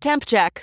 Temp check.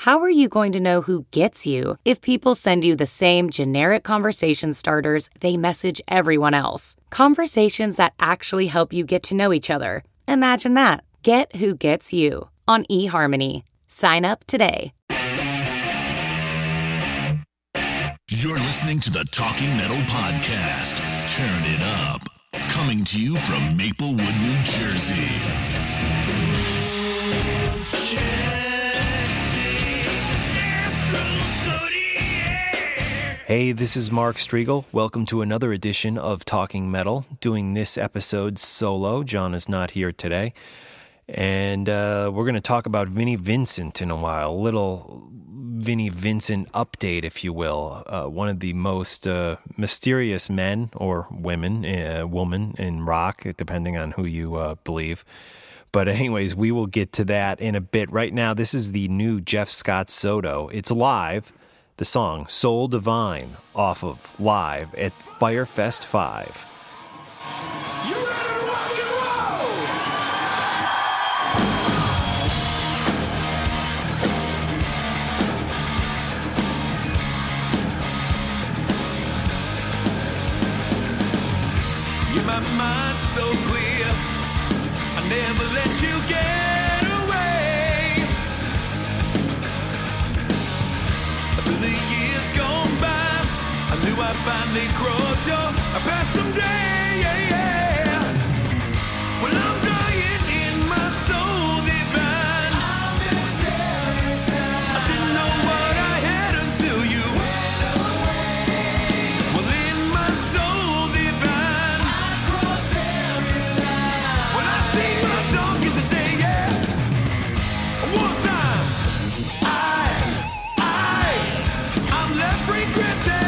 How are you going to know who gets you if people send you the same generic conversation starters they message everyone else? Conversations that actually help you get to know each other. Imagine that. Get who gets you on eHarmony. Sign up today. You're listening to the Talking Metal Podcast. Turn it up. Coming to you from Maplewood, New Jersey. Hey, this is Mark Striegel. Welcome to another edition of Talking Metal. Doing this episode solo. John is not here today. And we're going to talk about Vinnie Vincent in a while. A little Vinnie Vincent update, if you will. One of the most mysterious men or woman in rock, depending on who you believe. But anyways, we will get to that in a bit. Right now, this is the new Jeff Scott Soto. It's live. The song Soul Divine off of Live at Firefest 5. You ready to rock and roll? You're my mind so clear, I never let you get. I finally crossed your path someday, yeah, yeah. Well, I'm dying in my soul divine. I'm I didn't know what I had until you went away. Well, in my soul divine, I crossed every line. Well, I see my donkey today, yeah. One time, I'm left regretting.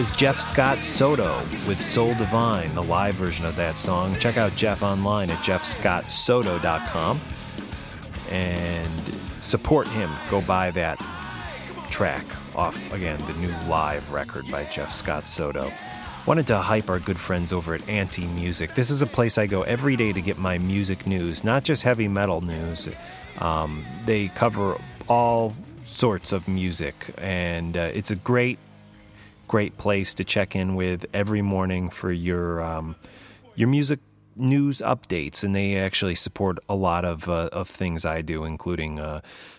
was Jeff Scott Soto with Soul Divine, the live version of that song. Check out Jeff online at jeffscottsoto.com and support him. Go buy that track off, again, the new live record by Jeff Scott Soto. Wanted to hype our good friends over at Antimusic. This is a place I go every day to get my music news, not just heavy metal news. They cover all sorts of music, and it's a great place to check in with every morning for your music news updates, and they actually support a lot of things I do, including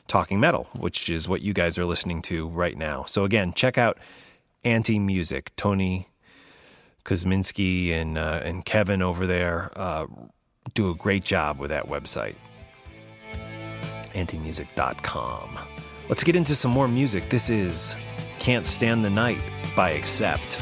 Talking Metal, which is what you guys are listening to right now. So again, check out Antimusic. Tony Kozminski and Kevin over there do a great job with that website, Antimusic.com. Let's get into some more music. This is Can't Stand the Night by Accept.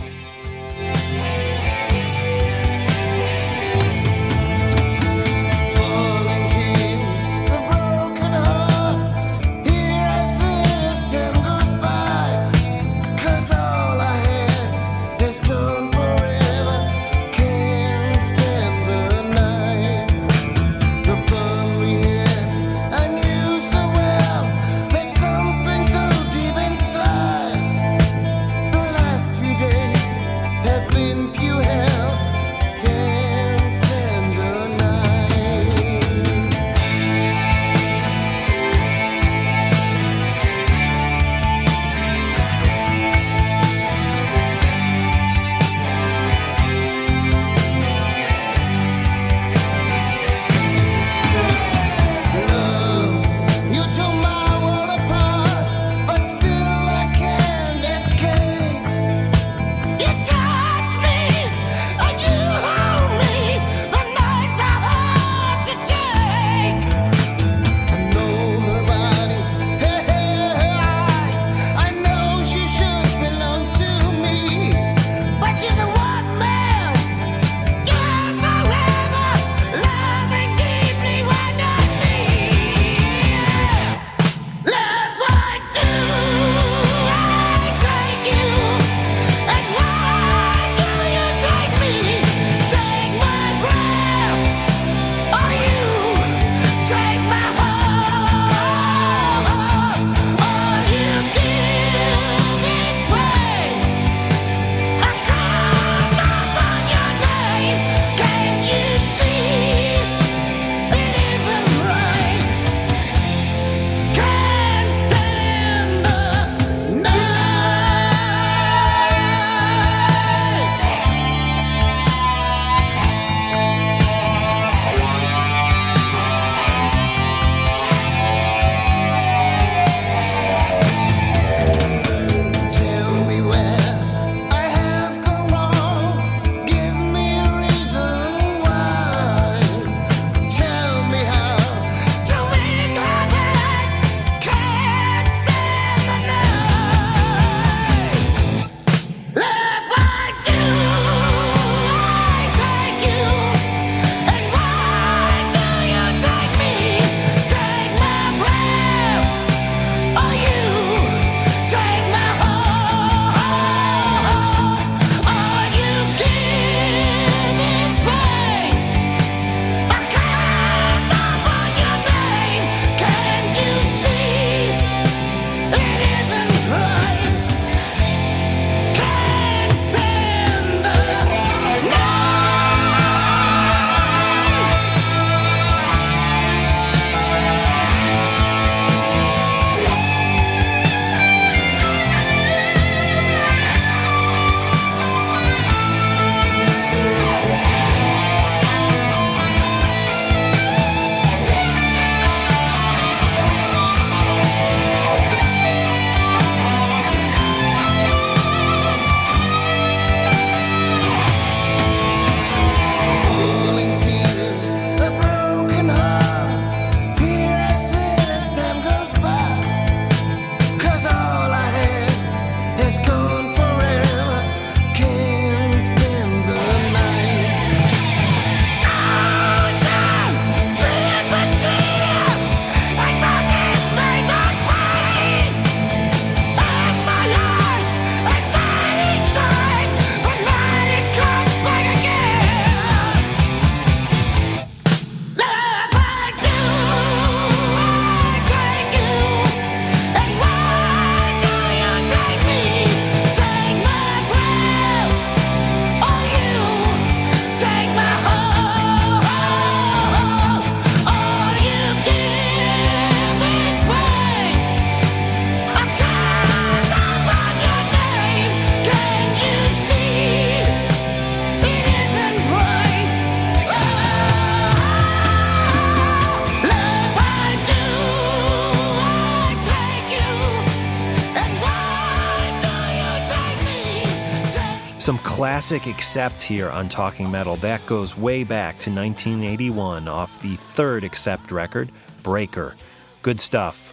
some classic Accept here on Talking Metal. That goes way back to 1981 off the third Accept record, Breaker. Good stuff.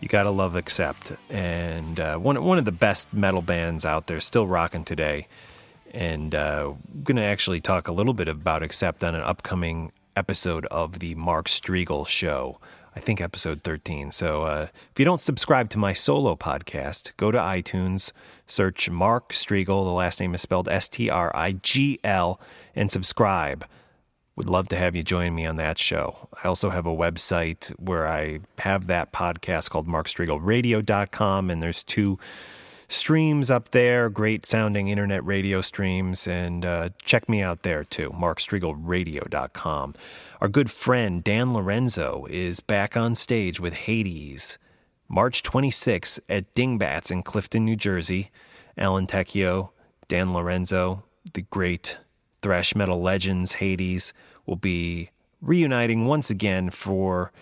You gotta love Accept. And one of the best metal bands out there, still rocking today. And I'm going to actually talk a little bit about Accept on an upcoming episode of the Mark Striegel Show, I think episode 13. So if you don't subscribe to my solo podcast, go to iTunes, search Mark Striegel, the last name is spelled S-T-R-I-G-L, and subscribe. Would love to have you join me on that show. I also have a website where I have that podcast called markstriegelradio.com, and there's two streams up there, great sounding internet radio streams, and check me out there too, markstriegelradio.com. Our good friend Dan Lorenzo is back on stage with Hades, March 26th at Dingbats in Clifton, New Jersey. Alan Tecchio, Dan Lorenzo, the great thrash metal legends Hades will be reuniting once again for...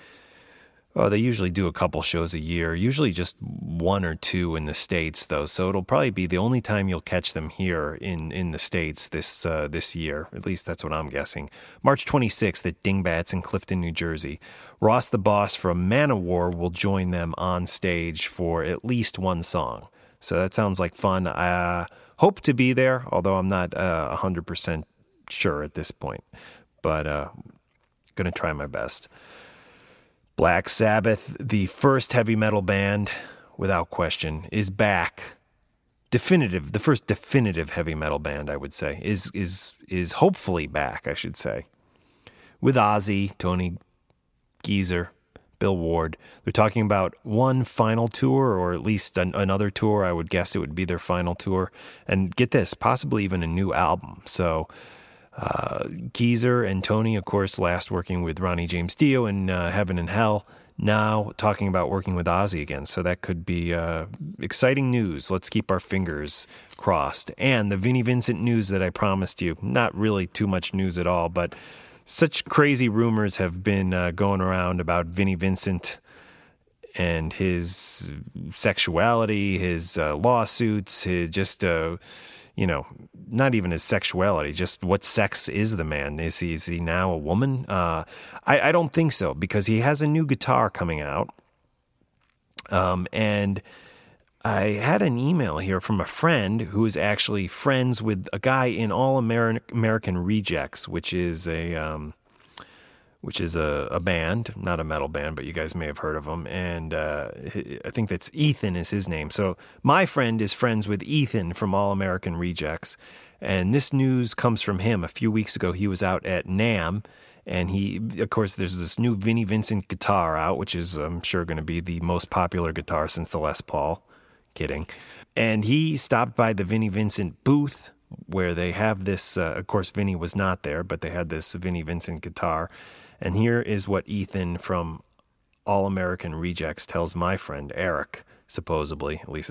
Oh, they usually do a couple shows a year, usually just one or two in the States, though. So it'll probably be the only time you'll catch them here in the States this year. At least that's what I'm guessing. March 26th at Dingbats in Clifton, New Jersey. Ross the Boss from Manowar will join them on stage for at least one song. So that sounds like fun. I hope to be there, although I'm not 100% sure at this point. But going to try my best. Black Sabbath, the first heavy metal band, without question, is back. Definitive, the first definitive heavy metal band, I would say, is hopefully back, I should say. With Ozzy, Tony, Geezer, Bill Ward. They're talking about one final tour, or at least another tour. I would guess it would be their final tour. And get this, possibly even a new album. So... Geezer and Tony, of course, last working with Ronnie James Dio in Heaven and Hell, now talking about working with Ozzy again. So that could be exciting news. Let's keep our fingers crossed. And the Vinnie Vincent news that I promised you, not really too much news at all, but such crazy rumors have been going around about Vinnie Vincent and his sexuality, his lawsuits, his just... you know, not even his sexuality, just what sex is the man? Is he now a woman? I don't think so, because he has a new guitar coming out. And I had an email here from a friend who is actually friends with a guy in All American Rejects, which is a band, not a metal band, but you guys may have heard of them. And I think that's Ethan is his name. So my friend is friends with Ethan from All American Rejects. And this news comes from him. A few weeks ago, he was out at NAMM. And he, of course, there's this new Vinnie Vincent guitar out, which is, I'm sure, going to be the most popular guitar since the Les Paul. Kidding. And he stopped by the Vinnie Vincent booth, where they have this, of course, Vinnie was not there, but they had this Vinnie Vincent guitar. And here is what Ethan from All American Rejects tells my friend Eric, supposedly. At least,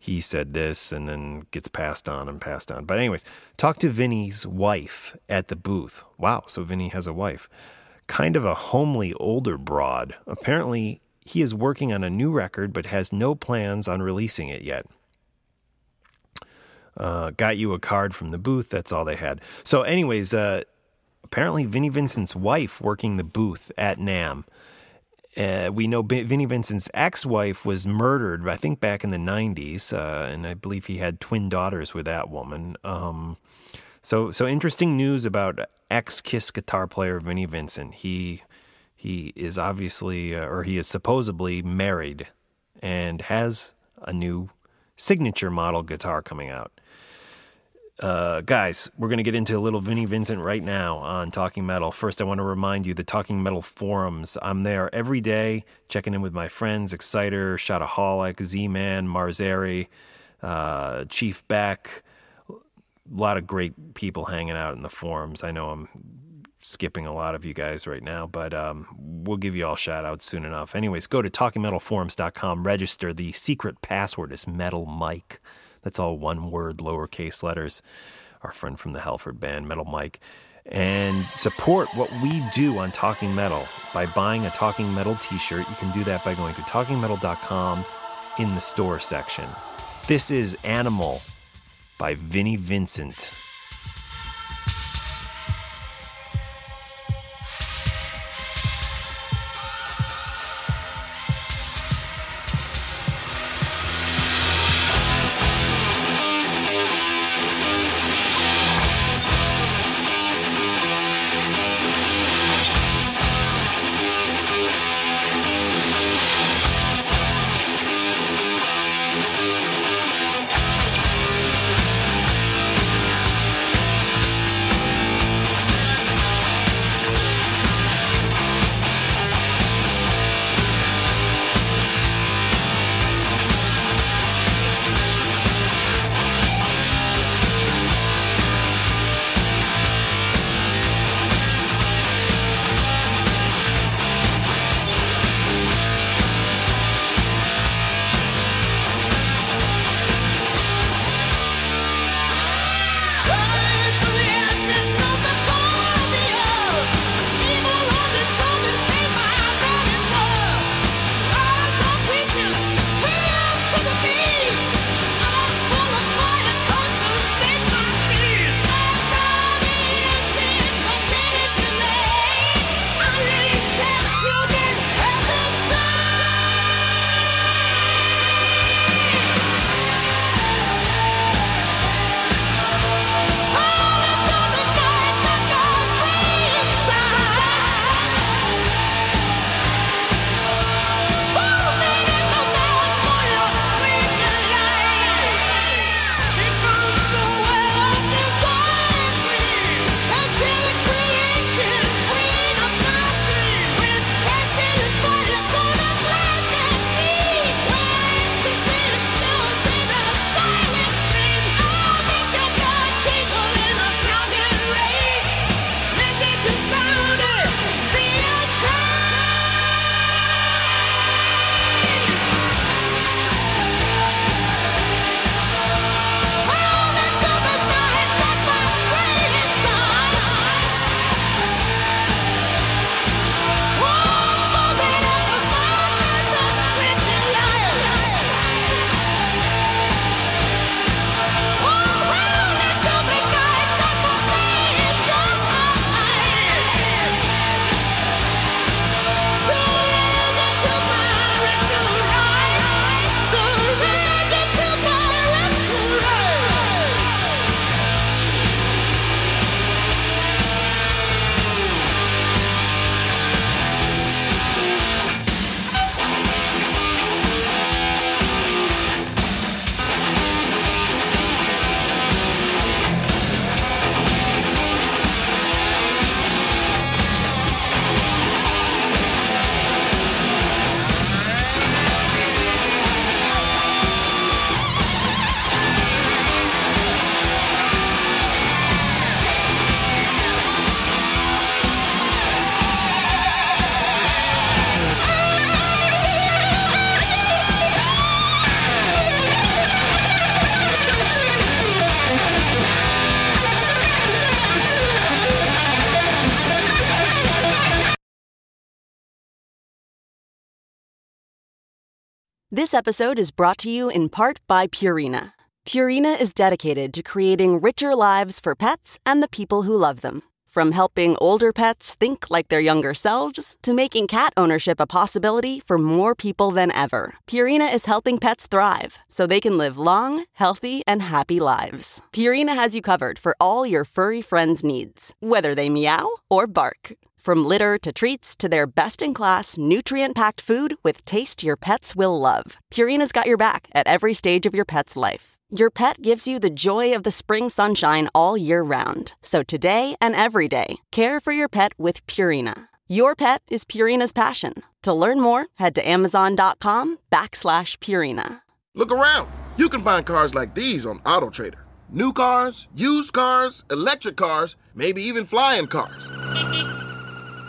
he said this and then gets passed on and passed on. But anyways, talk to Vinnie's wife at the booth. Wow, so Vinnie has a wife. Kind of a homely older broad. Apparently, he is working on a new record but has no plans on releasing it yet. Got you a card from the booth. That's all they had. So anyways... apparently, Vinnie Vincent's wife working the booth at NAMM. We know Vinnie Vincent's ex-wife was murdered, I think, back in the 90s, and I believe he had twin daughters with that woman. So interesting news about ex-Kiss guitar player Vinnie Vincent. He is obviously, or he is supposedly married and has a new signature model guitar coming out. Guys, we're going to get into a little Vinnie Vincent right now on Talking Metal. First, I want to remind you, the Talking Metal forums. I'm there every day, checking in with my friends, Exciter, Shotaholic, Z-Man, Marzeri, Chief Beck. A lot of great people hanging out in the forums. I know I'm skipping a lot of you guys right now, but we'll give you all shout-outs soon enough. Anyways, go to TalkingMetalForums.com, register. The secret password is Metal Mike. That's all one word, lowercase letters. Our friend from the Halford band, Metal Mike. And support what we do on Talking Metal by buying a Talking Metal t-shirt. You can do that by going to TalkingMetal.com in the store section. This is Animal by Vinnie Vincent. This episode is brought to you in part by Purina. Purina is dedicated to creating richer lives for pets and the people who love them. From helping older pets think like their younger selves to making cat ownership a possibility for more people than ever, Purina is helping pets thrive so they can live long, healthy, and happy lives. Purina has you covered for all your furry friends' needs, whether they meow or bark. From litter to treats to their best-in-class, nutrient-packed food with taste your pets will love, Purina's got your back at every stage of your pet's life. Your pet gives you the joy of the spring sunshine all year round. So today and every day, care for your pet with Purina. Your pet is Purina's passion. To learn more, head to Amazon.com/Purina. Look around. You can find cars like these on Auto Trader. New cars, used cars, electric cars, maybe even flying cars.